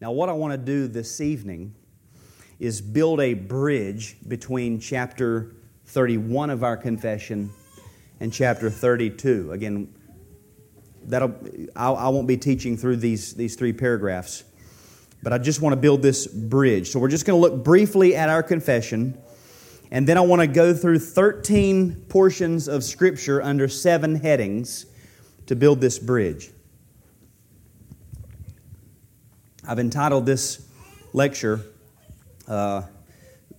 Now, what I want to do this evening is build a bridge between chapter 31 of our confession and chapter 32. Again, I won't be teaching through these three paragraphs, but I just want to build this bridge. So we're just going to look briefly at our confession, and then I want to go through 13 portions of Scripture under 7 headings to build this bridge. I've entitled this lecture, the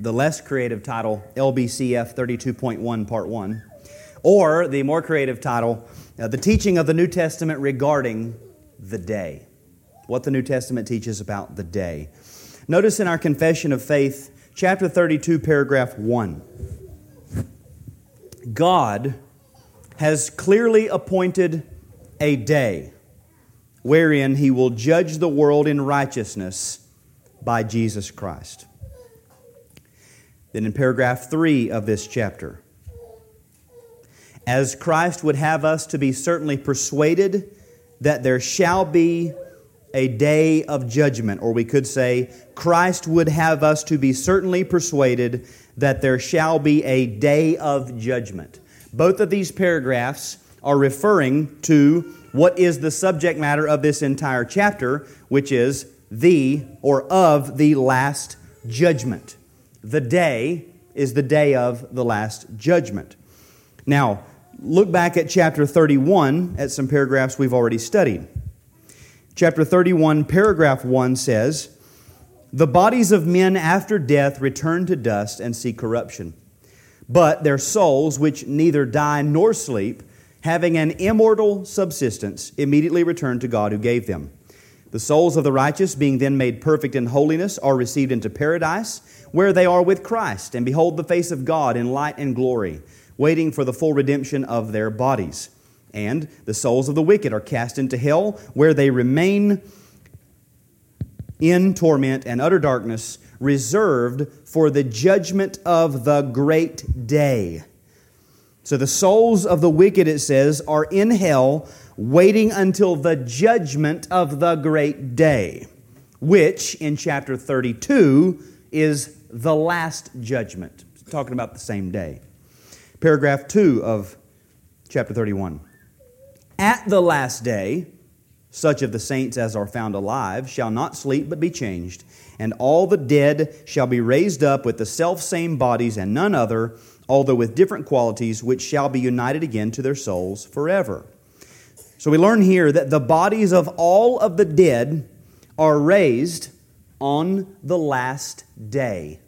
less creative title, LBCF 32.1 Part 1, or the more creative title, The Teaching of the New Testament Regarding the Day. What the New Testament teaches about the day. Notice in our Confession of Faith, chapter 32, paragraph 1. God has clearly appointed a day wherein He will judge the world in righteousness by Jesus Christ. Then in paragraph 3 of this chapter, as Christ would have us to be certainly persuaded that there shall be a day of judgment, or we could say, Christ would have us to be certainly persuaded that there shall be a day of judgment. Both of these paragraphs are referring to what is the subject matter of this entire chapter, which is the last judgment. The day is the day of the last judgment. Now, look back at chapter 31 at some paragraphs we've already studied. Chapter 31, paragraph 1 says, "The bodies of men after death return to dust and see corruption. But their souls, which neither die nor sleep, having an immortal subsistence, immediately return to God who gave them. The souls of the righteous, being then made perfect in holiness, are received into paradise, where they are with Christ, and behold the face of God in light and glory, waiting for the full redemption of their bodies. And the souls of the wicked are cast into hell, where they remain in torment and utter darkness, reserved for the judgment of the great day." So the souls of the wicked, it says, are in hell, waiting until the judgment of the great day, which in chapter 32 is the last judgment. It's talking about the same day. Paragraph 2 of chapter 31. "At the last day, such of the saints as are found alive shall not sleep but be changed, and all the dead shall be raised up with the selfsame bodies and none other, although with different qualities, which shall be united again to their souls forever." So we learn here that the bodies of all of the dead are raised on the last day.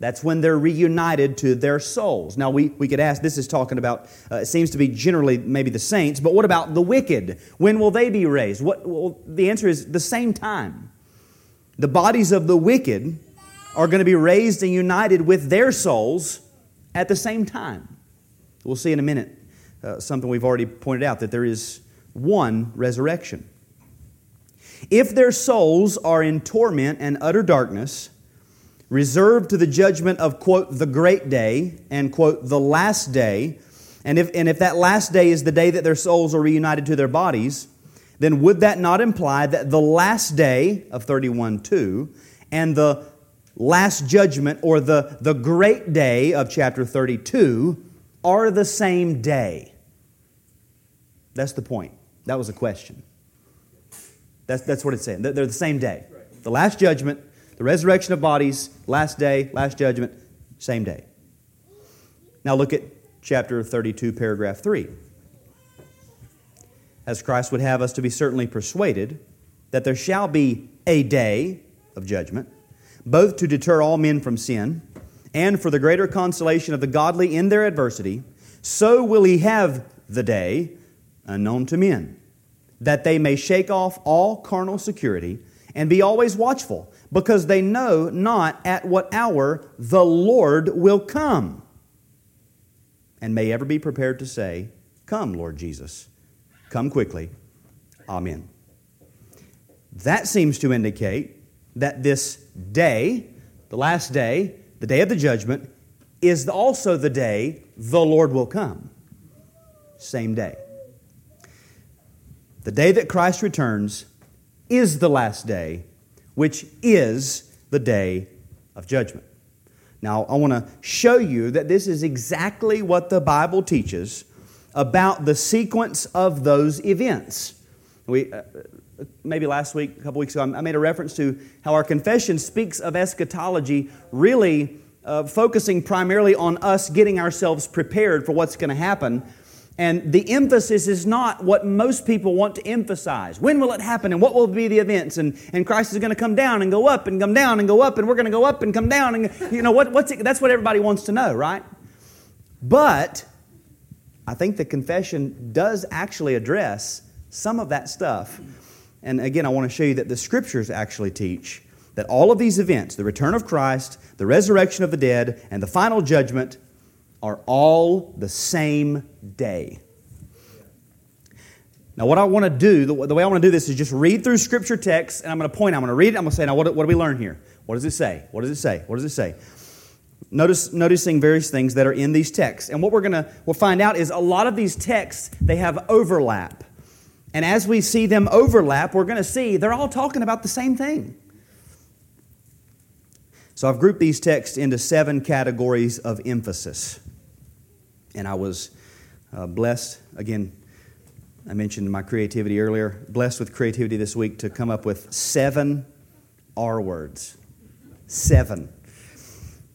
That's when they're reunited to their souls. Now we could ask, this is talking about, it seems to be generally maybe the saints, but what about the wicked? When will they be raised? The answer is the same time. The bodies of the wicked are going to be raised and united with their souls at the same time. We'll see in a minute something we've already pointed out, that there is one resurrection. "If their souls are in torment and utter darkness, reserved to the judgment of," quote, "the great day," and, quote, "the last day," and if that last day is the day that their souls are reunited to their bodies, then would that not imply that the last day of 31:2 and the last judgment, or the great day of chapter 32, are the same day? That's the point. That was a question. That's what it's saying. They're the same day. The last judgment, the resurrection of bodies, last day, last judgment, same day. Now look at chapter 32, paragraph 3. "As Christ would have us to be certainly persuaded that there shall be a day of judgment, both to deter all men from sin, and for the greater consolation of the godly in their adversity, so will He have the day, unknown to men, that they may shake off all carnal security and be always watchful, because they know not at what hour the Lord will come, and may ever be prepared to say, 'Come, Lord Jesus, come quickly. Amen.'" That seems to indicate that this day, the last day, the day of the judgment, is also the day the Lord will come. Same day. The day that Christ returns is the last day, which is the day of judgment. Now, I want to show you that this is exactly what the Bible teaches about the sequence of those events. Maybe last week, a couple weeks ago, I made a reference to how our confession speaks of eschatology really focusing primarily on us getting ourselves prepared for what's going to happen. And the emphasis is not what most people want to emphasize. When will it happen and what will be the events? And Christ is going to come down and go up and come down and go up, and we're going to go up and come down. And you know that's what everybody wants to know, right? But I think the confession does actually address some of that stuff. And again, I want to show you that the Scriptures actually teach that all of these events, the return of Christ, the resurrection of the dead, and the final judgment, are all the same day. Now, what I want to do, the way I want to do this is just read through Scripture texts, and I'm going to point, I'm going to read it, I'm going to say, now what do we learn here? What does it say? What does it say? What does it say? Noticing various things that are in these texts. And what we'll find out is a lot of these texts, they have overlap. And as we see them overlap, we're going to see they're all talking about the same thing. So I've grouped these texts into 7 categories of emphasis. And I was blessed, again, I mentioned my creativity earlier, blessed with creativity this week to come up with 7 R words. 7.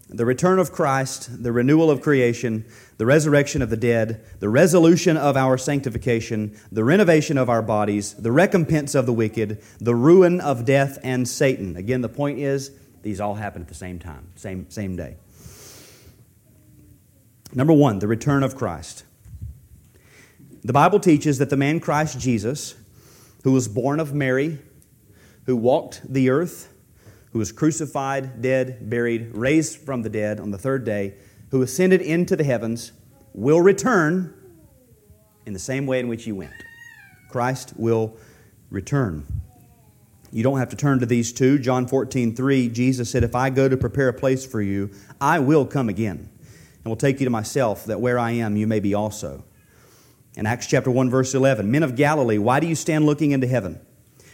The return of Christ, the renewal of creation, the resurrection of the dead, the resolution of our sanctification, the renovation of our bodies, the recompense of the wicked, the ruin of death and Satan. Again, the point is, these all happen at the same time, same day. Number 1, the return of Christ. The Bible teaches that the man Christ Jesus, who was born of Mary, who walked the earth, who was crucified, dead, buried, raised from the dead on the third day, who ascended into the heavens, will return in the same way in which he went. Christ will return. You don't have to turn to these two. John 14:3, Jesus said, "If I go to prepare a place for you, I will come again, and will take you to myself, that where I am, you may be also." In Acts chapter 1, verse 11, "Men of Galilee, why do you stand looking into heaven?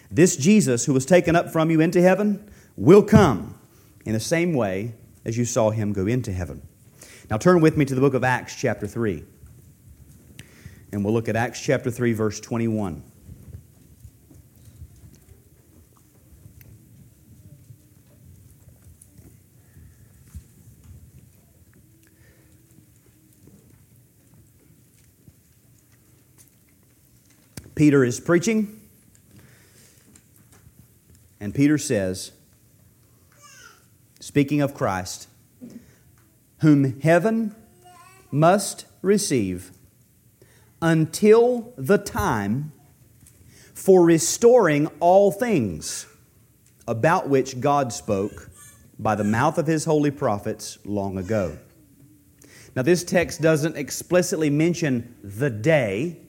This Jesus, who was taken up from you into heaven, will come in the same way as you saw him go into heaven." Now turn with me to the book of Acts chapter 3, and we'll look at Acts chapter 3, verse 21. Peter is preaching, and Peter says, speaking of Christ, "Whom heaven must receive until the time for restoring all things, about which God spoke by the mouth of His holy prophets long ago." Now, this text doesn't explicitly mention the day,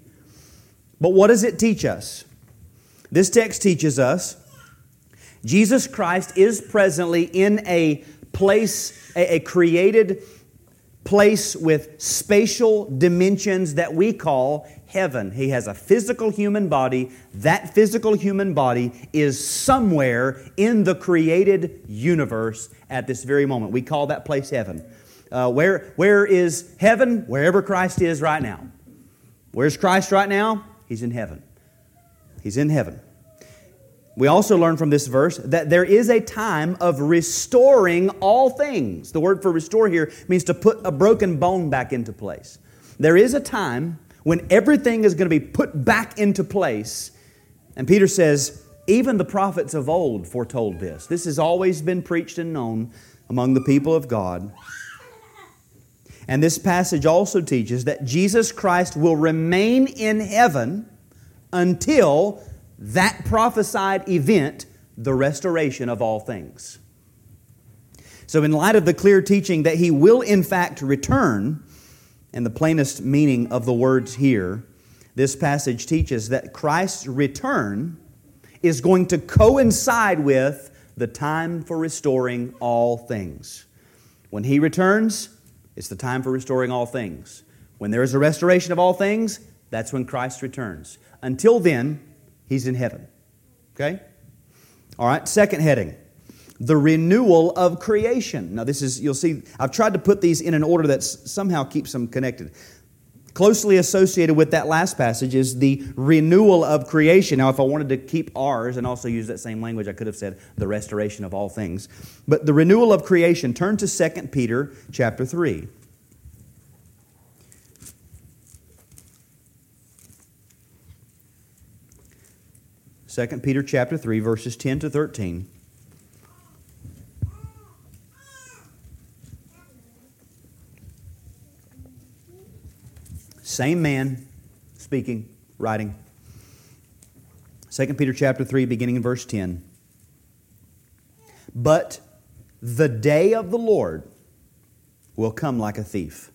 but what does it teach us? This text teaches us Jesus Christ is presently in a place, a created place with spatial dimensions that we call heaven. He has a physical human body. That physical human body is somewhere in the created universe at this very moment. We call that place heaven. Where is heaven? Wherever Christ is right now. Where's Christ right now? He's in heaven. He's in heaven. We also learn from this verse that there is a time of restoring all things. The word for restore here means to put a broken bone back into place. There is a time when everything is going to be put back into place. And Peter says, even the prophets of old foretold this. This has always been preached and known among the people of God. And this passage also teaches that Jesus Christ will remain in heaven until that prophesied event, the restoration of all things. So in light of the clear teaching that He will in fact return, and the plainest meaning of the words here, this passage teaches that Christ's return is going to coincide with the time for restoring all things. When He returns, it's the time for restoring all things. When there is a restoration of all things, that's when Christ returns. Until then, He's in heaven. Okay? All right, second heading, the renewal of creation. Now this is, you'll see, I've tried to put these in an order that somehow keeps them connected. Closely associated with that last passage is the renewal of creation. Now, if I wanted to keep ours and also use that same language, I could have said the restoration of all things. But the renewal of creation, turn to 2 Peter chapter 3. 2 Peter chapter 3, verses 10 to 13. Same man speaking, writing. 2 Peter chapter 3, beginning in verse 10. But the day of the Lord will come like a thief,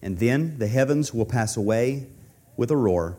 and then the heavens will pass away with a roar,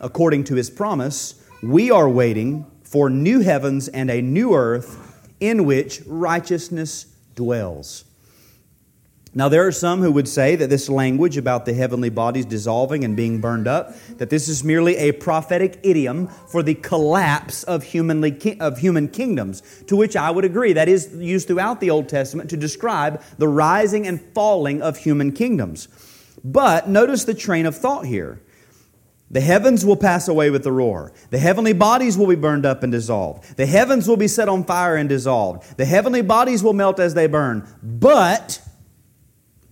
according to His promise, we are waiting for new heavens and a new earth in which righteousness dwells. Now, there are some who would say that this language about the heavenly bodies dissolving and being burned up, that this is merely a prophetic idiom for the collapse of human kingdoms, to which I would agree. That is used throughout the Old Testament to describe the rising and falling of human kingdoms. But notice the train of thought here. The heavens will pass away with a roar. The heavenly bodies will be burned up and dissolved. The heavens will be set on fire and dissolved. The heavenly bodies will melt as they burn. But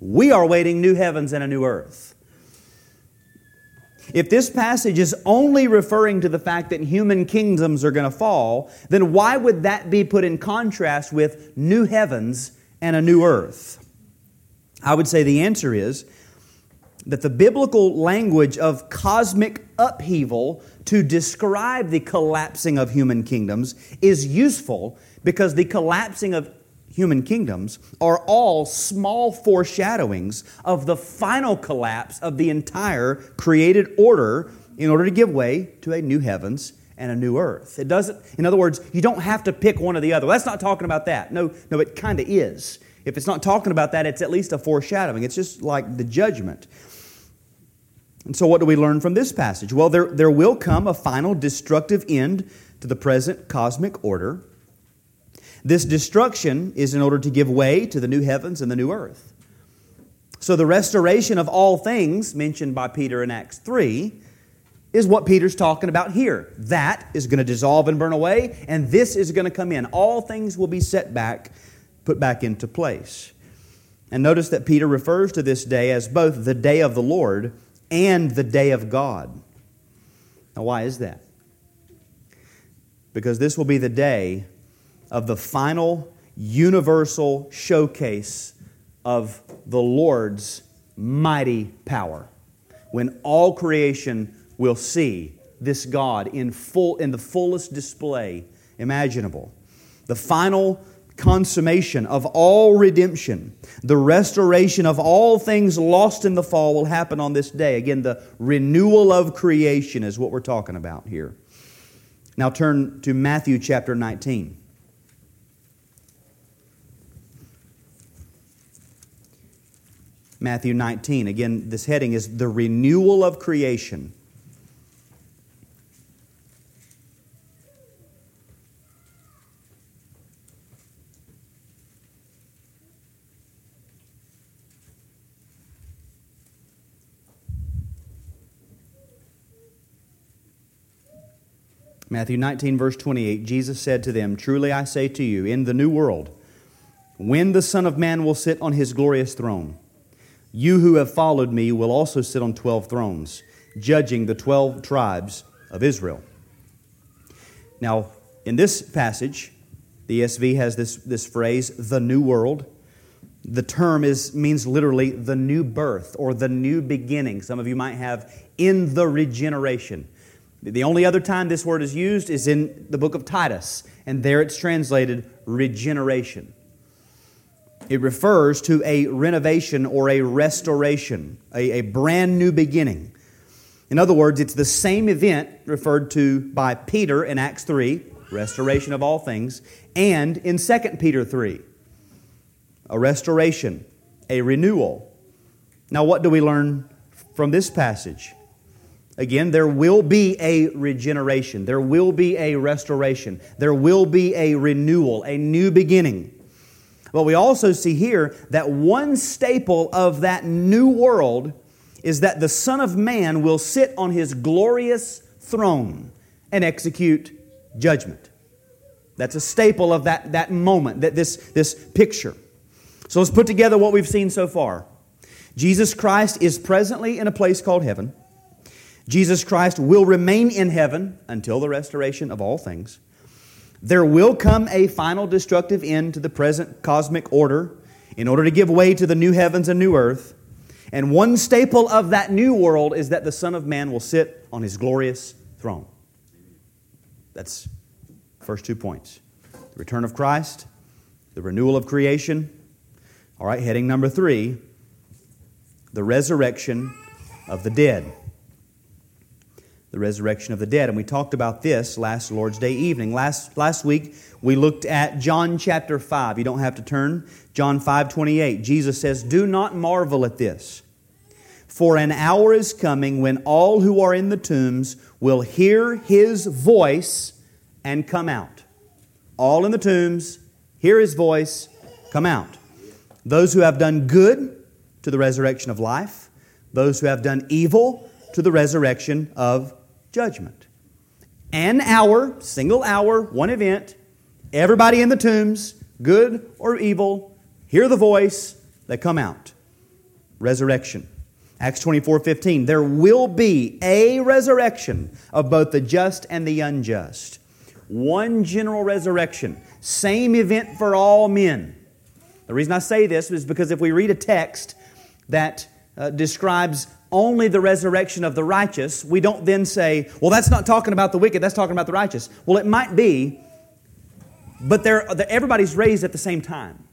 we are waiting new heavens and a new earth. If this passage is only referring to the fact that human kingdoms are going to fall, then why would that be put in contrast with new heavens and a new earth? I would say the answer is that the biblical language of cosmic upheaval to describe the collapsing of human kingdoms is useful because the collapsing of human kingdoms are all small foreshadowings of the final collapse of the entire created order in order to give way to a new heavens and a new earth. It doesn't, in other words, you don't have to pick one or the other. Well, that's not talking about that. No, it kind of is. If it's not talking about that, it's at least a foreshadowing. It's just like the judgment. And so what do we learn from this passage? Well, there will come a final destructive end to the present cosmic order. This destruction is in order to give way to the new heavens and the new earth. So the restoration of all things mentioned by Peter in Acts 3 is what Peter's talking about here. That is going to dissolve and burn away, and this is going to come in. All things will be set back, put back into place. And notice that Peter refers to this day as both the day of the Lord and the day of God. Now, why is that? Because this will be the day of the final universal showcase of the Lord's mighty power, when all creation will see this God in the fullest display imaginable. The final consummation of all redemption, the restoration of all things lost in the fall will happen on this day. Again, the renewal of creation is what we're talking about here. Now turn to Matthew chapter 19. Matthew 19. Again, this heading is the renewal of creation. Matthew 19, verse 28, Jesus said to them, "Truly I say to you, in the new world, when the Son of Man will sit on His glorious throne, you who have followed me will also sit on 12 thrones, judging the 12 tribes of Israel." Now, in this passage, the ESV has this phrase, the new world. The term means literally the new birth or the new beginning. Some of you might have in the regeneration. The only other time this word is used is in the book of Titus, and there it's translated regeneration. It refers to a renovation or a restoration, a brand new beginning. In other words, it's the same event referred to by Peter in Acts 3, restoration of all things, and in 2 Peter 3, a restoration, a renewal. Now, what do we learn from this passage? Again, there will be a regeneration. There will be a restoration. There will be a renewal, a new beginning. But we also see here that one staple of that new world is that the Son of Man will sit on His glorious throne and execute judgment. That's a staple of that moment, that this picture. So let's put together what we've seen so far. Jesus Christ is presently in a place called heaven. Jesus Christ will remain in heaven until the restoration of all things. There will come a final destructive end to the present cosmic order in order to give way to the new heavens and new earth. And one staple of that new world is that the Son of Man will sit on His glorious throne. That's the first 2 points. The return of Christ, the renewal of creation. All right, heading number 3, the resurrection of the dead. The resurrection of the dead. And we talked about this last Lord's Day evening. Last week, we looked at John chapter 5. You don't have to turn. John 5:28. Jesus says, "Do not marvel at this, for an hour is coming when all who are in the tombs will hear His voice and come out." All in the tombs, hear His voice, come out. Those who have done good to the resurrection of life, those who have done evil to the resurrection of judgment. An hour, single hour, one event. Everybody in the tombs, good or evil, hear the voice, they come out. Resurrection. Acts 24:15. There will be a resurrection of both the just and the unjust. One general resurrection. Same event for all men. The reason I say this is because if we read a text that describes only the resurrection of the righteous, we don't then say, well, that's not talking about the wicked, that's talking about the righteous. Well, it might be, but everybody's raised at the same time.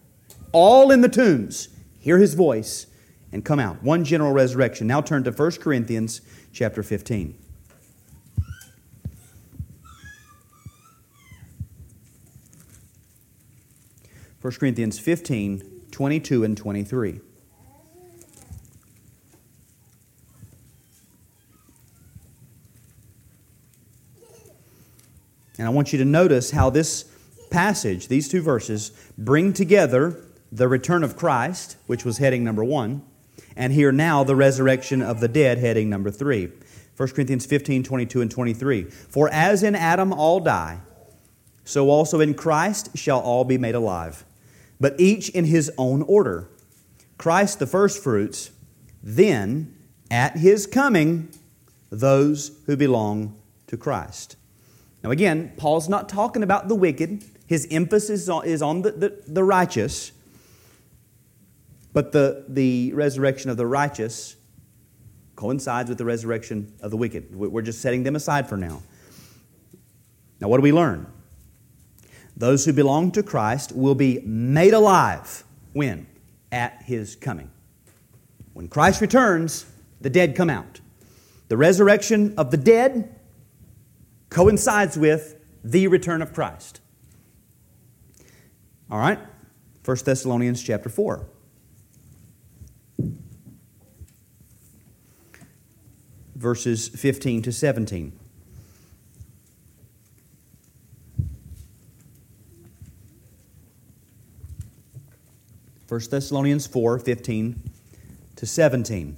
All in the tombs, hear His voice and come out. One general resurrection. Now turn to 1 Corinthians chapter 15. 1 Corinthians 15, 22 and 23. And I want you to notice how this passage, these 2 verses, bring together the return of Christ, which was heading number 1, and here now the resurrection of the dead, heading number 3. 1 Corinthians 15, 22 and 23. For as in Adam all die, so also in Christ shall all be made alive, but each in his own order. Christ the firstfruits, then at His coming, those who belong to Christ. Now again, Paul's not talking about the wicked. His emphasis is on the righteous. But the resurrection of the righteous coincides with the resurrection of the wicked. We're just setting them aside for now. Now what do we learn? Those who belong to Christ will be made alive when? At His coming. When Christ returns, the dead come out. The resurrection of the dead coincides with the return of Christ. All right, 1 Thessalonians chapter 4. Verses 15 to 17. First Thessalonians 4, 15 to 17.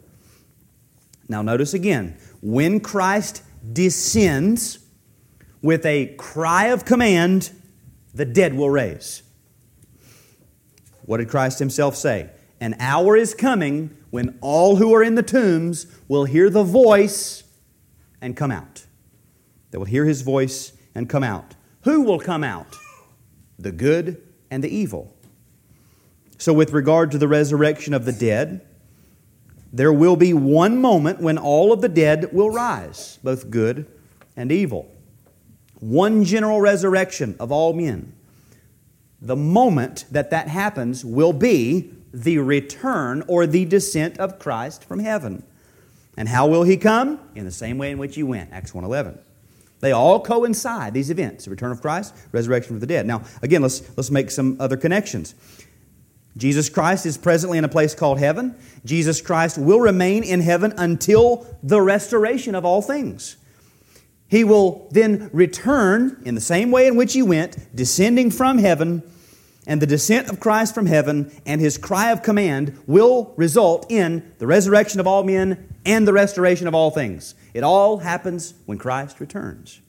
Now notice again, when Christ descends with a cry of command, the dead will raise. What did Christ Himself say? An hour is coming when all who are in the tombs will hear the voice and come out. They will hear His voice and come out. Who will come out? The good and the evil. So with regard to the resurrection of the dead, there will be one moment when all of the dead will rise, both good and evil. One general resurrection of all men. The moment that happens will be the return or the descent of Christ from heaven. And how will He come? In the same way in which He went, Acts 1:11. They all coincide, these events, the return of Christ, resurrection of the dead. Now, again, let's make some other connections. Jesus Christ is presently in a place called heaven. Jesus Christ will remain in heaven until the restoration of all things. He will then return in the same way in which He went, descending from heaven, and the descent of Christ from heaven and His cry of command will result in the resurrection of all men and the restoration of all things. It all happens when Christ returns.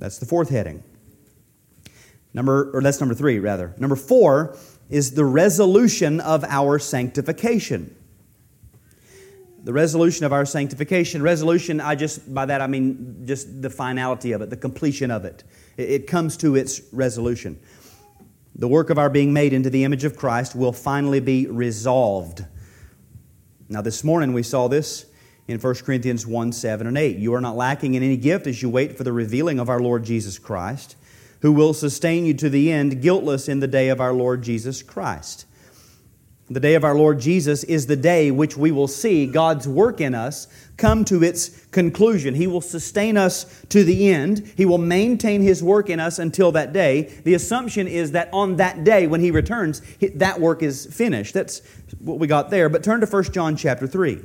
That's the fourth heading. That's number three, rather. Number four is the resolution of our sanctification. The resolution of our sanctification. Resolution, by that I mean just the finality of it, the completion of it. It comes to its resolution. The work of our being made into the image of Christ will finally be resolved. Now this morning we saw this in 1 Corinthians 1, 7, and 8. You are not lacking in any gift as you wait for the revealing of our Lord Jesus Christ, who will sustain you to the end, guiltless in the day of our Lord Jesus Christ. The day of our Lord Jesus is the day which we will see God's work in us come to its conclusion. He will sustain us to the end. He will maintain His work in us until that day. The assumption is that on that day when He returns, that work is finished. That's what we got there. But turn to 1 John chapter 3.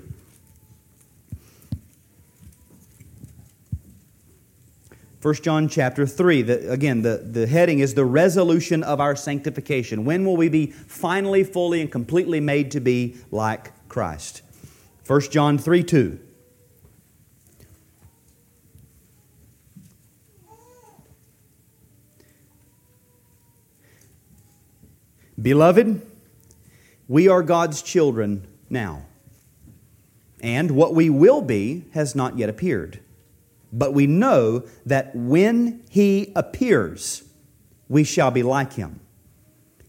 1 John chapter 3, the heading is the resolution of our sanctification. When will we be finally, fully, and completely made to be like Christ? 1 John 3, 2. Beloved, we are God's children now, and what we will be has not yet appeared. But we know that when He appears, we shall be like Him,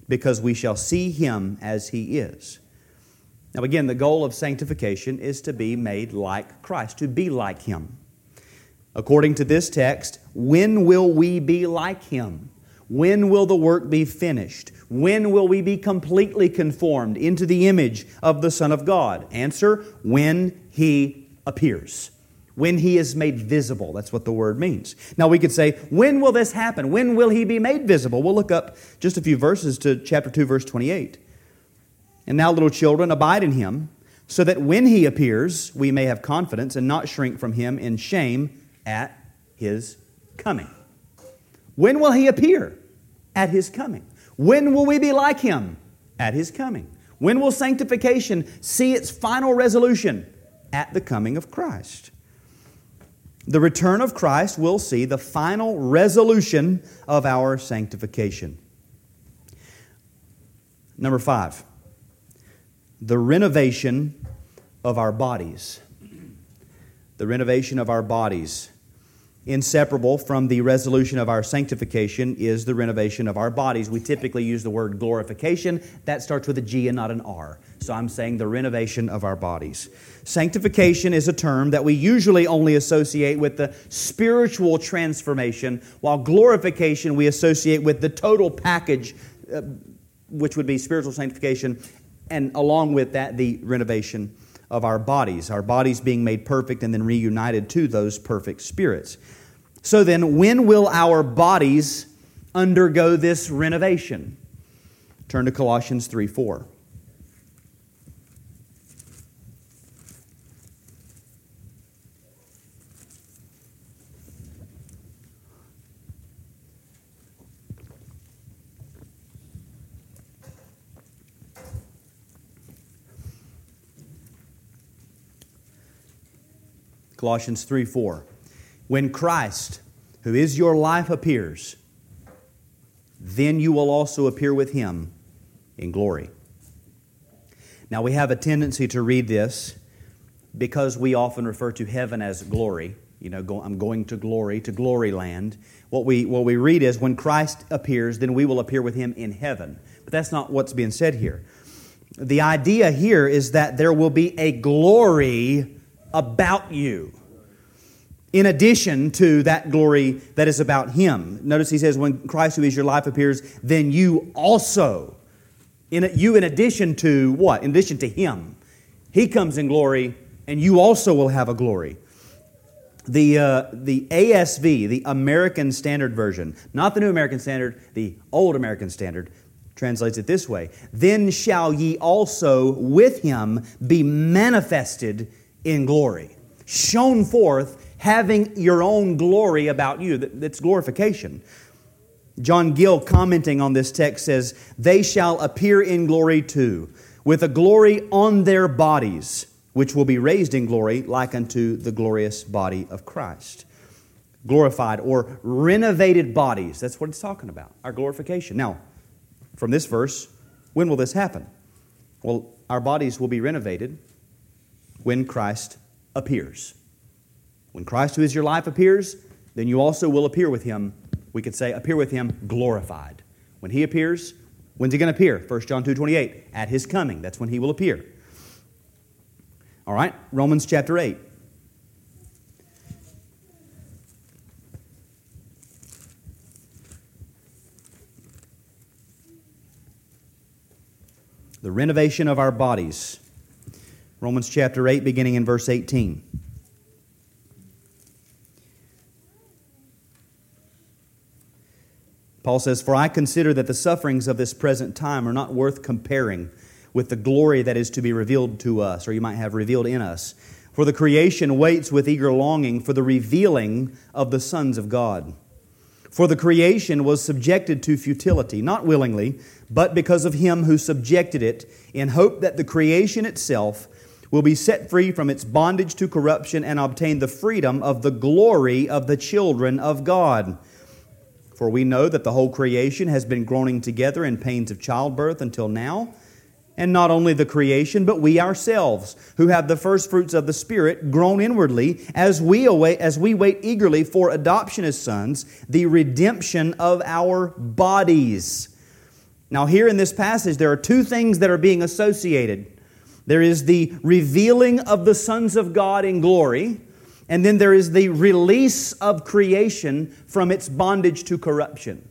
because we shall see Him as He is. Now again, the goal of sanctification is to be made like Christ, to be like Him. According to this text, when will we be like Him? When will the work be finished? When will we be completely conformed into the image of the Son of God? Answer, when He appears. When He is made visible. That's what the word means. Now we could say, when will this happen? When will He be made visible? We'll look up just a few verses to chapter 2, verse 28. And now, little children, abide in Him, so that when He appears, we may have confidence and not shrink from Him in shame at His coming. When will He appear? At His coming. When will we be like Him? At His coming. When will sanctification see its final resolution? At the coming of Christ. The return of Christ will see the final resolution of our sanctification. Number five, the renovation of our bodies. The renovation of our bodies. Inseparable from the resolution of our sanctification is the renovation of our bodies. We typically use the word glorification. That starts with a G and not an R. So I'm saying the renovation of our bodies. Sanctification is a term that we usually only associate with the spiritual transformation, while glorification we associate with the total package, which would be spiritual sanctification, and along with that, the renovation of our bodies being made perfect and then reunited to those perfect spirits. So then, when will our bodies undergo this renovation? Turn to Colossians 3:4. Colossians 3:4. When Christ, who is your life, appears, then you will also appear with Him in glory. Now we have a tendency to read this because we often refer to heaven as glory. You know, I'm going to glory land. What we read is, when Christ appears, then we will appear with Him in heaven. But that's not what's being said here. The idea here is that there will be a glory about you, in addition to that glory that is about Him. Notice he says, when Christ, who is your life, appears, then you also. You in addition to what? In addition to Him. He comes in glory, and you also will have a glory. The ASV, the American Standard Version, not the New American Standard, the Old American Standard, translates it this way: then shall ye also with Him be manifested in glory. Shown forth, having your own glory about you. That's glorification. John Gill, commenting on this text, says, they shall appear in glory too, with a glory on their bodies, which will be raised in glory like unto the glorious body of Christ. Glorified or renovated bodies. That's what it's talking about, our glorification. Now, from this verse, when will this happen? Well, our bodies will be renovated when Christ appears. When Christ, who is your life, appears, then you also will appear with Him. We could say, appear with Him glorified. When He appears, when's He going to appear? 1 John 2:28, at His coming. That's when He will appear. All right, Romans chapter 8. The renovation of our bodies. Romans chapter 8, beginning in verse 18. Paul says, for I consider that the sufferings of this present time are not worth comparing with the glory that is to be revealed to us, or you might have revealed in us. For the creation waits with eager longing for the revealing of the sons of God. For the creation was subjected to futility, not willingly, but because of Him who subjected it, in hope that the creation itself will be set free from its bondage to corruption and obtain the freedom of the glory of the children of God. For we know that the whole creation has been groaning together in pains of childbirth until now, and not only the creation, but we ourselves, who have the first fruits of the Spirit, groan inwardly as we wait eagerly for adoption as sons, the redemption of our bodies. Now, here in this passage, there are two things that are being associated. There is the revealing of the sons of God in glory, and then there is the release of creation from its bondage to corruption.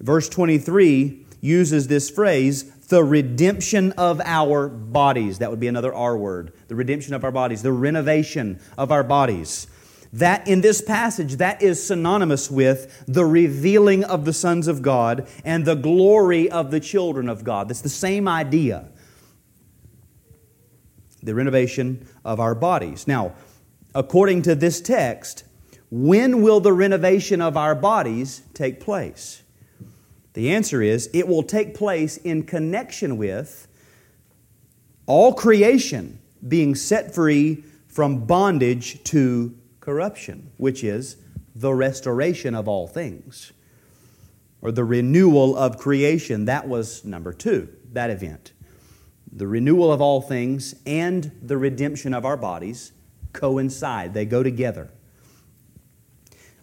Verse 23 uses this phrase, the redemption of our bodies. That would be another R word. The redemption of our bodies, the renovation of our bodies. That, in this passage, that is synonymous with the revealing of the sons of God and the glory of the children of God. That's the same idea. The renovation of our bodies. Now, according to this text, when will the renovation of our bodies take place? The answer is, it will take place in connection with all creation being set free from bondage to corruption, which is the restoration of all things, or the renewal of creation. That was number 2, that event. The renewal of all things and the redemption of our bodies coincide. They go together.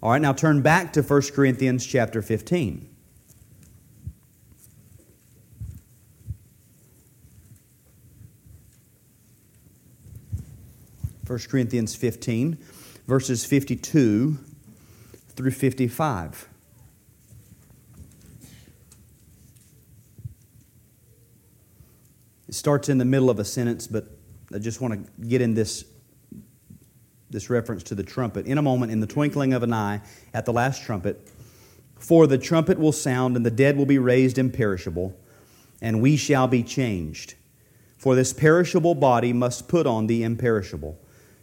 All right, now turn back to 1 Corinthians chapter 15. First Corinthians 15, verses 52 through 55. It starts in the middle of a sentence, but I just want to get in this reference to the trumpet. In a moment, in the twinkling of an eye, at the last trumpet, for the trumpet will sound, and the dead will be raised imperishable, and we shall be changed. For this perishable body must put on the imperishable,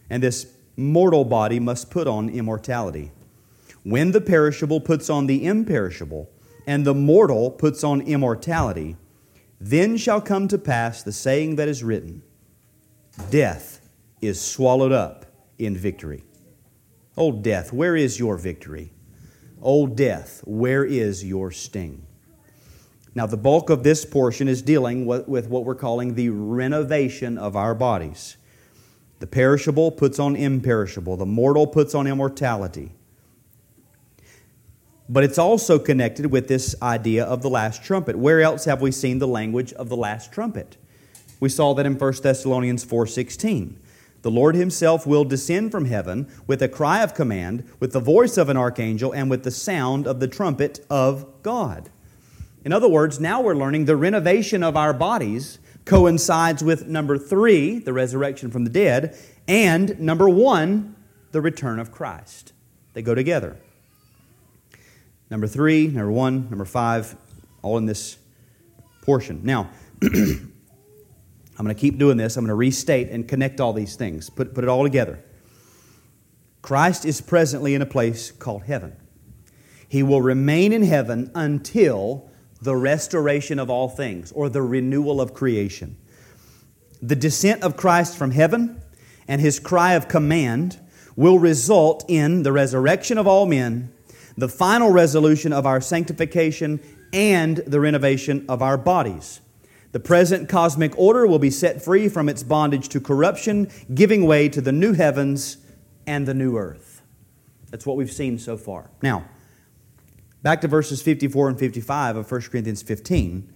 and this mortal body must put on immortality. When the perishable puts on the imperishable, and the mortal puts on immortality, then shall come to pass the saying that is written, death is swallowed up in victory. O death, where is your victory? O death, where is your sting? Now, the bulk of this portion is dealing with what we're calling the renovation of our bodies. The perishable puts on imperishable. The mortal puts on immortality. But it's also connected with this idea of the last trumpet. Where else have we seen the language of the last trumpet? We saw that in 1 Thessalonians 4:16. The Lord Himself will descend from heaven with a cry of command, with the voice of an archangel, and with the sound of the trumpet of God. In other words, now we're learning the renovation of our bodies coincides with number 3, the resurrection from the dead, and number 1, the return of Christ. They go together. Number 3, number 1, number 5, all in this portion. Now, I'm going to keep doing this. I'm going to restate and connect all these things. Put it all together. Christ is presently in a place called heaven. He will remain in heaven until the restoration of all things, or the renewal of creation. The descent of Christ from heaven and His cry of command will result in the resurrection of all men, the final resolution of our sanctification, and the renovation of our bodies. The present cosmic order will be set free from its bondage to corruption, giving way to the new heavens and the new earth. That's what we've seen so far. Now, back to verses 54 and 55 of 1 Corinthians 15.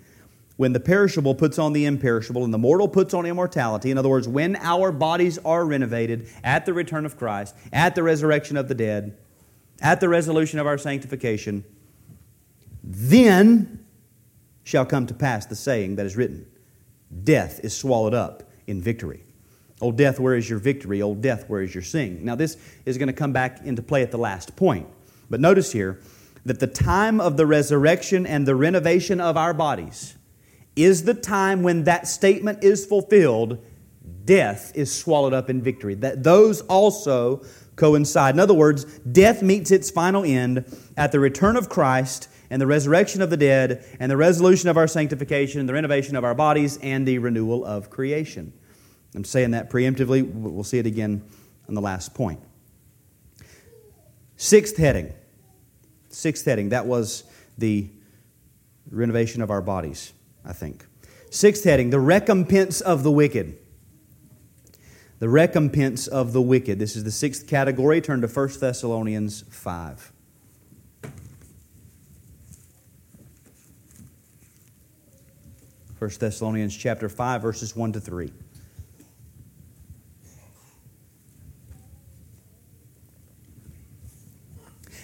When the perishable puts on the imperishable and the mortal puts on immortality, in other words, when our bodies are renovated at the return of Christ, at the resurrection of the dead, at the resolution of our sanctification, then shall come to pass the saying that is written, death is swallowed up in victory. O death, where is your victory? O death, where is your sting? Now this is going to come back into play at the last point. But notice here, that the time of the resurrection and the renovation of our bodies is the time when that statement is fulfilled, death is swallowed up in victory. That those also coincide. In other words, death meets its final end at the return of Christ and the resurrection of the dead and the resolution of our sanctification, the renovation of our bodies, and the renewal of creation. I'm saying that preemptively. We'll see it again on the last point. Sixth heading, that was the renovation of our bodies, I think. Sixth heading, the recompense of the wicked. The recompense of the wicked. This is the sixth category. Turn to 1 Thessalonians 5. 1 Thessalonians chapter 5, verses 1 to 3.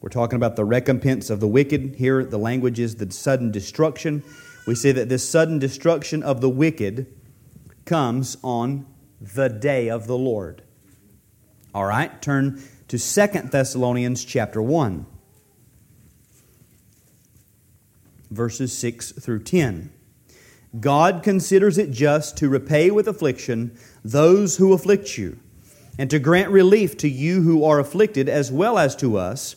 We're talking about the recompense of the wicked. Here, the language is the sudden destruction. We see that this sudden destruction of the wicked comes on the day of the Lord. All right, turn to 2 Thessalonians chapter 1, verses 6 through 10. God considers it just to repay with affliction those who afflict you, and to grant relief to you who are afflicted as well as to us,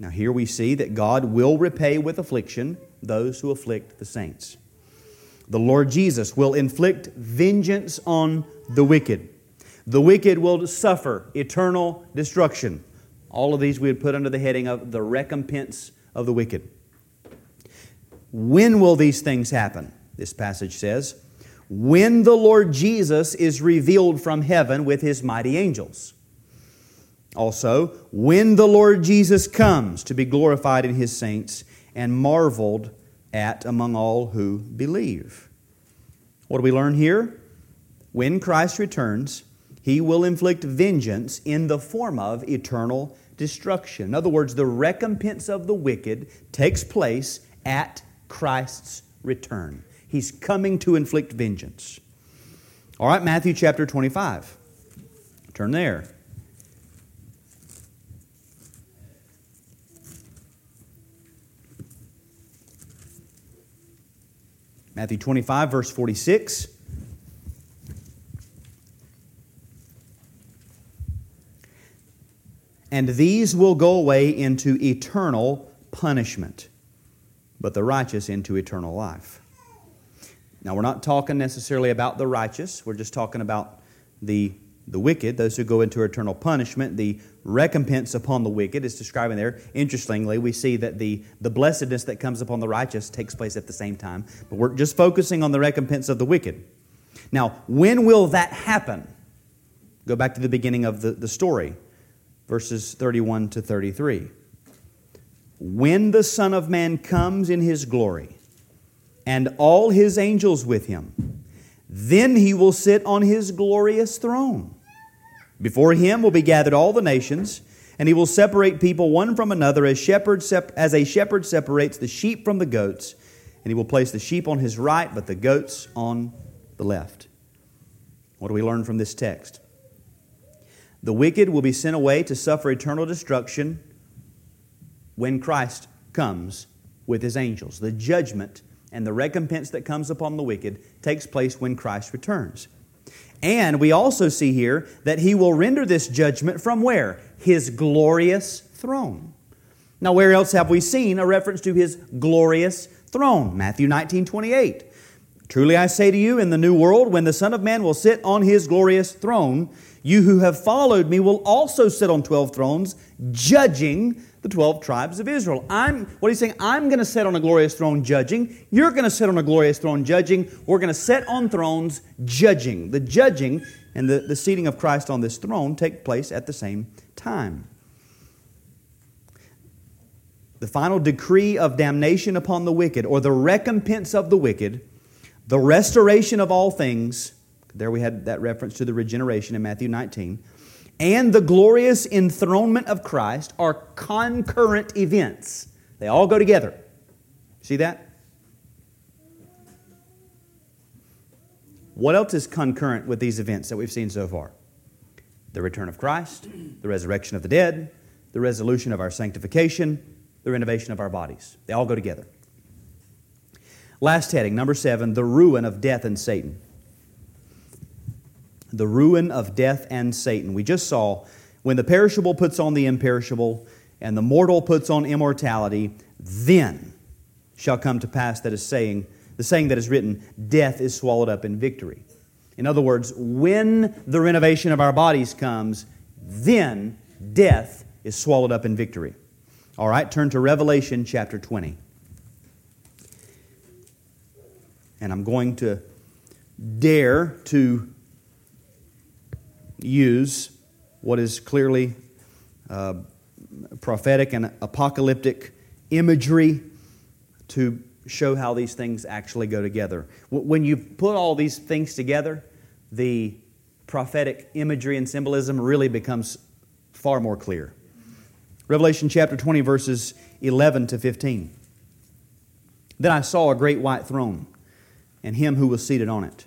Now here we see that God will repay with affliction those who afflict the saints. The Lord Jesus will inflict vengeance on the wicked. The wicked will suffer eternal destruction. All of these we would put under the heading of the recompense of the wicked. When will these things happen? This passage says, when the Lord Jesus is revealed from heaven with His mighty angels. Also, when the Lord Jesus comes, to be glorified in His saints and marveled at among all who believe. What do we learn here? When Christ returns, He will inflict vengeance in the form of eternal destruction. In other words, the recompense of the wicked takes place at Christ's return. He's coming to inflict vengeance. All right, Matthew chapter 25. Turn there. Matthew 25, verse 46. And these will go away into eternal punishment, but the righteous into eternal life. Now, we're not talking necessarily about the righteous. We're just talking about the wicked, those who go into eternal punishment. The recompense upon the wicked is describing there. Interestingly, we see that the blessedness that comes upon the righteous takes place at the same time. But we're just focusing on the recompense of the wicked. Now, when will that happen? Go back to the beginning of the story, verses 31 to 33. When the Son of Man comes in His glory, and all His angels with Him, then He will sit on His glorious throne. Before Him will be gathered all the nations, and He will separate people one from another as a shepherd separates the sheep from the goats, and He will place the sheep on His right, but the goats on the left. What do we learn from this text? The wicked will be sent away to suffer eternal destruction when Christ comes with His angels. The judgment and the recompense that comes upon the wicked takes place when Christ returns. And we also see here that He will render this judgment from where? His glorious throne. Now, where else have we seen a reference to His glorious throne? Matthew 19:28. Truly I say to you, in the new world, when the Son of Man will sit on His glorious throne, you who have followed Me will also sit on 12 thrones, judging the 12 tribes of Israel. What He's saying, I'm going to sit on a glorious throne judging. You're going to sit on a glorious throne judging. We're going to sit on thrones judging. The judging and the seating of Christ on this throne take place at the same time. The final decree of damnation upon the wicked, or the recompense of the wicked, the restoration of all things, there we had that reference to the regeneration in Matthew 19, and the glorious enthronement of Christ are concurrent events. They all go together. See that? What else is concurrent with these events that we've seen so far? The return of Christ, the resurrection of the dead, the resolution of our sanctification, the renovation of our bodies. They all go together. Last heading, number 7, the ruin of death and Satan. The ruin of death and Satan. We just saw when the perishable puts on the imperishable and the mortal puts on immortality, then shall come to pass the saying that is written, death is swallowed up in victory. In other words, when the renovation of our bodies comes, then death is swallowed up in victory. All right, turn to Revelation chapter 20. And I'm going to dare to use what is clearly prophetic and apocalyptic imagery to show how these things actually go together. When you put all these things together, the prophetic imagery and symbolism really becomes far more clear. Revelation chapter 20, verses 11 to 15. Then I saw a great white throne, and Him who was seated on it.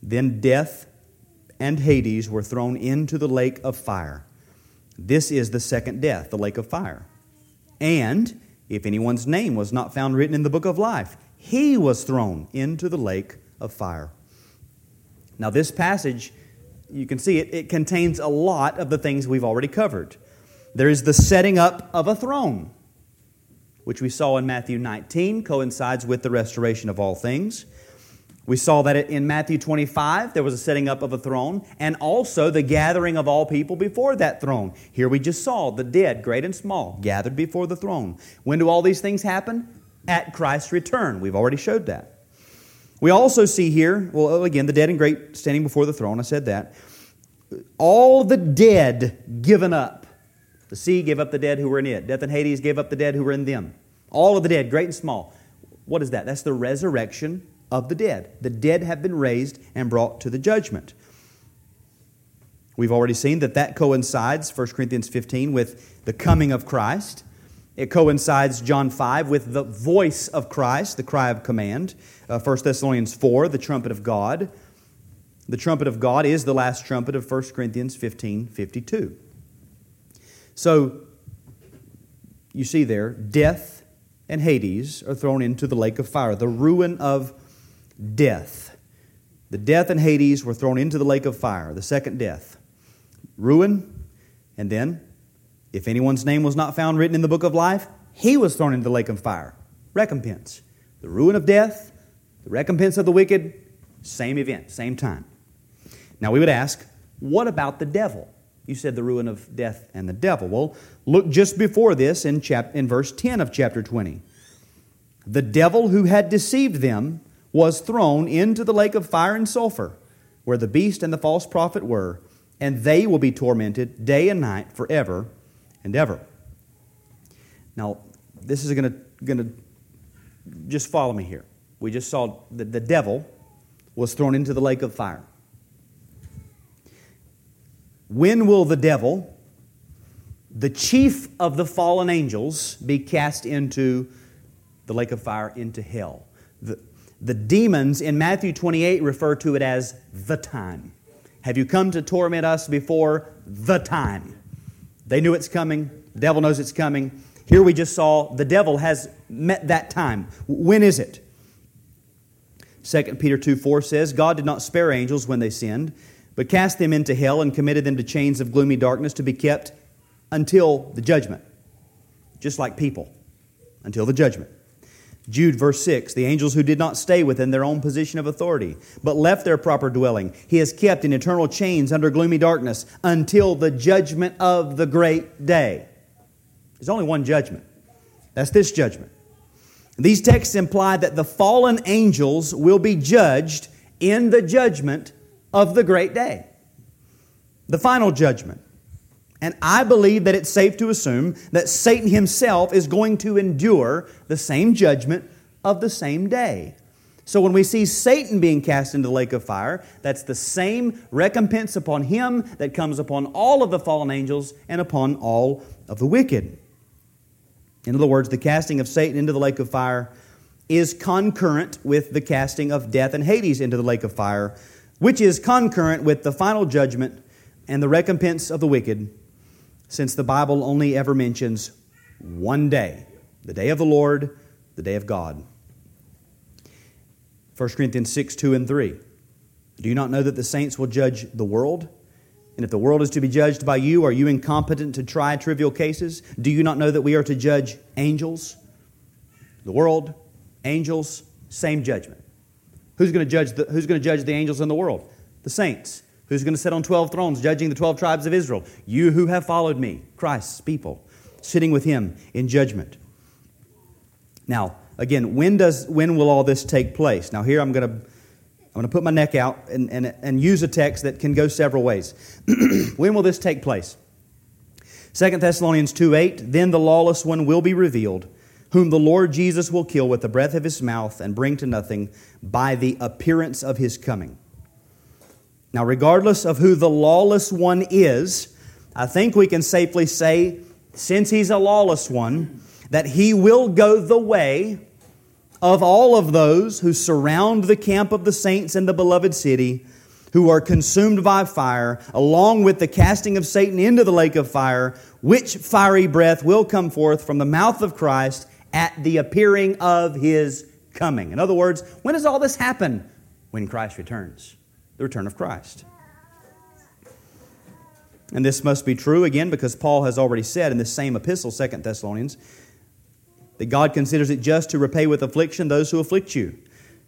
Then death and Hades were thrown into the lake of fire. This is the second death, the lake of fire. And if anyone's name was not found written in the book of life, he was thrown into the lake of fire. Now this passage you can see it, it contains a lot of the things we've already covered. There is the setting up of a throne, which we saw in Matthew 19, coincides with the restoration of all things. We saw that in Matthew 25, there was a setting up of a throne, and also the gathering of all people before that throne. Here we just saw the dead, great and small, gathered before the throne. When do all these things happen? At Christ's return. We've already showed that. We also see here, well, again, the dead and great standing before the throne. I said that. All the dead given up. The sea gave up the dead who were in it. Death and Hades gave up the dead who were in them. All of the dead, great and small. What is that? That's the resurrection of the dead. The dead have been raised and brought to the judgment. We've already seen that that coincides, 1 Corinthians 15, with the coming of Christ. It coincides, John 5, with the voice of Christ, the cry of command. 1 Thessalonians 4, the trumpet of God. The trumpet of God is the last trumpet of 1 Corinthians 15, 52. So, you see there, death and Hades are thrown into the lake of fire, the ruin of death. The death and Hades were thrown into the lake of fire, the second death. Ruin, and then, if anyone's name was not found written in the book of life, he was thrown into the lake of fire. Recompense. The ruin of death, the recompense of the wicked, same event, same time. Now we would ask, what about the devil? You said the ruin of death and the devil. Well, look just before this in verse 10 of chapter 20. The devil who had deceived them was thrown into the lake of fire and sulfur, where the beast and the false prophet were, and they will be tormented day and night forever and ever. Now, this is going to just follow me here. We just saw that the devil was thrown into the lake of fire. When will the devil, the chief of the fallen angels, be cast into the lake of fire, into hell? The demons in Matthew 28 refer to it as the time. Have you come to torment us before the time? They knew it's coming. The devil knows it's coming. Here we just saw the devil has met that time. When is it? 2 Peter 2:4 says, God did not spare angels when they sinned, but cast them into hell and committed them to chains of gloomy darkness to be kept until the judgment. Just like people, until the judgment. Jude verse 6, the angels who did not stay within their own position of authority, but left their proper dwelling, he is kept in eternal chains under gloomy darkness until the judgment of the great day. There's only one judgment. That's this judgment. These texts imply that the fallen angels will be judged in the judgment of the great day, the final judgment. And I believe that it's safe to assume that Satan himself is going to endure the same judgment of the same day. So when we see Satan being cast into the lake of fire, that's the same recompense upon him that comes upon all of the fallen angels and upon all of the wicked. In other words, the casting of Satan into the lake of fire is concurrent with the casting of death and Hades into the lake of fire, which is concurrent with the final judgment and the recompense of the wicked, since the Bible only ever mentions one day, the day of the Lord, the day of God. 1 Corinthians 6, 2 and 3. Do you not know that the saints will judge the world? And if the world is to be judged by you, are you incompetent to try trivial cases? Do you not know that we are to judge angels? The world, angels, same judgment. Who's going to judge the angels in the world? The saints. Who's going to sit on 12 thrones judging the 12 tribes of Israel? You who have followed me, Christ's people, sitting with him in judgment. Now, again, when will all this take place? Now here I'm going to put my neck out and use a text that can go several ways. When will this take place? 2 Thessalonians 2:8, then the lawless one will be revealed, whom the Lord Jesus will kill with the breath of his mouth and bring to nothing by the appearance of his coming. Now, regardless of who the lawless one is, I think we can safely say, since he's a lawless one, that he will go the way of all of those who surround the camp of the saints in the beloved city, who are consumed by fire, along with the casting of Satan into the lake of fire, which fiery breath will come forth from the mouth of Christ at the appearing of his coming. In other words, when does all this happen? When Christ returns. The return of Christ. And this must be true again because Paul has already said in this same epistle, 2 Thessalonians, that God considers it just to repay with affliction those who afflict you,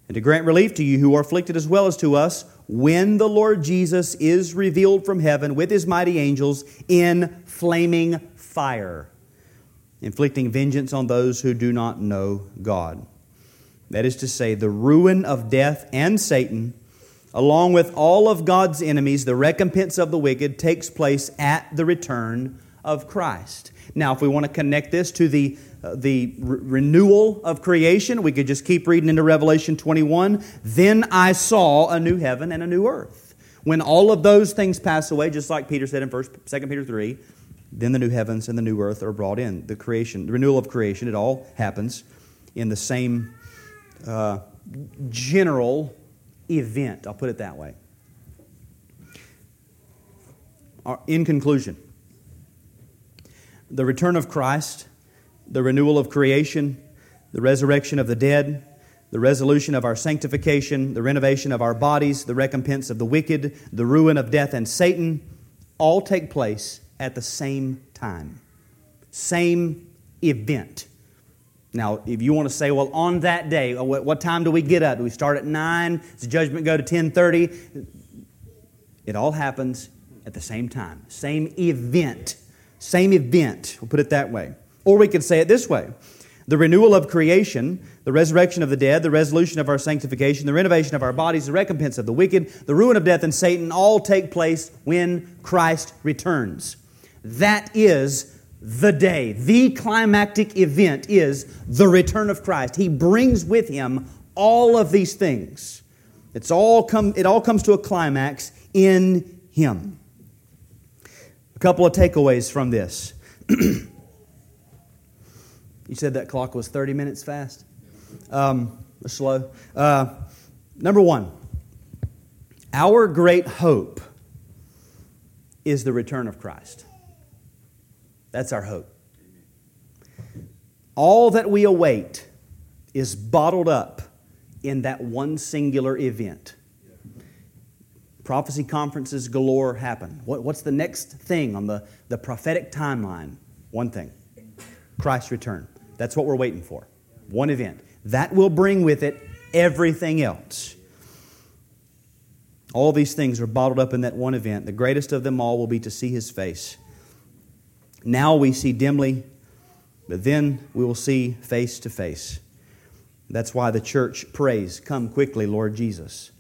and to grant relief to you who are afflicted as well as to us when the Lord Jesus is revealed from heaven with His mighty angels in flaming fire, inflicting vengeance on those who do not know God. That is to say, the ruin of death and Satan, along with all of God's enemies, the recompense of the wicked, takes place at the return of Christ. Now, if we want to connect this to the renewal of creation, we could just keep reading into Revelation 21. Then I saw a new heaven and a new earth. When all of those things pass away, just like Peter said in 2 Peter 3, then the new heavens and the new earth are brought in. The creation, the renewal of creation, it all happens in the same general event. I'll put it that way. In conclusion, the return of Christ, the renewal of creation, the resurrection of the dead, the resolution of our sanctification, the renovation of our bodies, the recompense of the wicked, the ruin of death and Satan, all take place at the same time. Same event. Now, if you want to say, well, on that day, what time do we get up? Do we start at 9? Does the judgment go to 10:30? It all happens at the same time. Same event. Same event. We'll put it that way. Or we could say it this way. The renewal of creation, the resurrection of the dead, the resolution of our sanctification, the renovation of our bodies, the recompense of the wicked, the ruin of death and Satan all take place when Christ returns. That is the day. The climactic event is the return of Christ. He brings with Him all of these things. It all comes to a climax in Him. A couple of takeaways from this. You said that clock was 30 minutes fast? Slow. Number one, our great hope is the return of Christ. That's our hope. All that we await is bottled up in that one singular event. Prophecy conferences galore happen. What's the next thing on the prophetic timeline? One thing, Christ's return. That's what we're waiting for. One event. That will bring with it everything else. All these things are bottled up in that one event. The greatest of them all will be to see His face. Now we see dimly, but then we will see face to face. That's why the church prays, "Come quickly, Lord Jesus."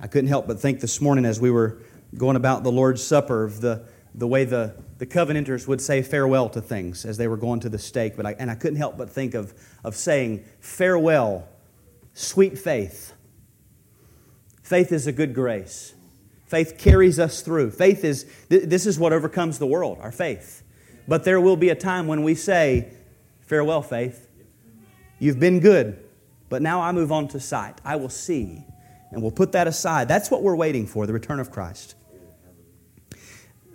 I couldn't help but think this morning as we were going about the Lord's Supper of the way the covenanters would say farewell to things as they were going to the stake. But I couldn't help but think of saying, "Farewell, sweet faith." Faith is a good grace. Faith carries us through. Faith is, this is what overcomes the world, our faith. But there will be a time when we say, "Farewell, faith. You've been good, but now I move on to sight. I will see." And we'll put that aside. That's what we're waiting for, the return of Christ.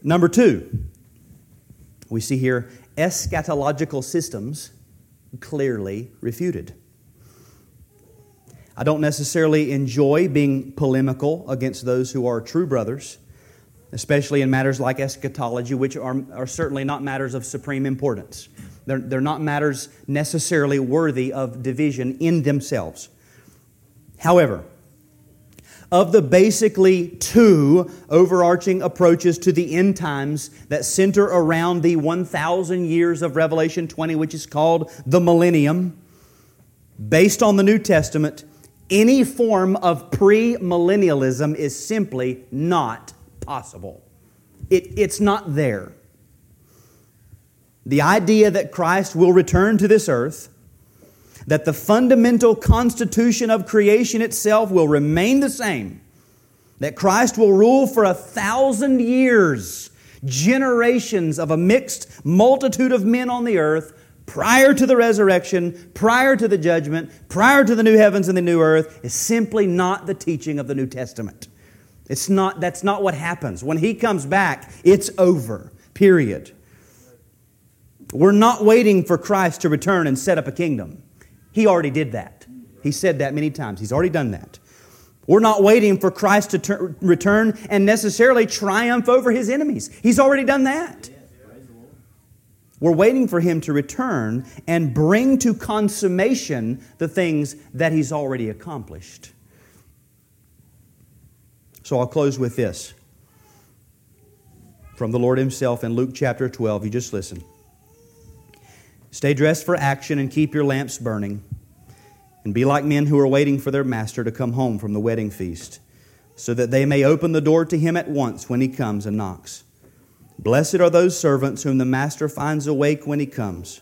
Number two, we see here eschatological systems clearly refuted. I don't necessarily enjoy being polemical against those who are true brothers, especially in matters like eschatology, which are certainly not matters of supreme importance. They're not matters necessarily worthy of division in themselves. However, of the basically two overarching approaches to the end times that center around the 1,000 years of Revelation 20, which is called the millennium, based on the New Testament, any form of premillennialism is simply not possible. It's not there. The idea that Christ will return to this earth, that the fundamental constitution of creation itself will remain the same, that Christ will rule for 1,000 years, generations of a mixed multitude of men on the earth, prior to the resurrection, prior to the judgment, prior to the new heavens and the new earth, is simply not the teaching of the New Testament. That's not what happens. When He comes back, it's over, period. We're not waiting for Christ to return and set up a kingdom. He already did that. He said that many times. He's already done that. We're not waiting for Christ to return and necessarily triumph over His enemies. He's already done that. We're waiting for Him to return and bring to consummation the things that He's already accomplished. So I'll close with this. From the Lord Himself in Luke chapter 12, you just listen. Stay dressed for action and keep your lamps burning. And be like men who are waiting for their master to come home from the wedding feast, so that they may open the door to him at once when he comes and knocks. Blessed are those servants whom the master finds awake when he comes.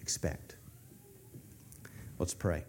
expect. Let's pray.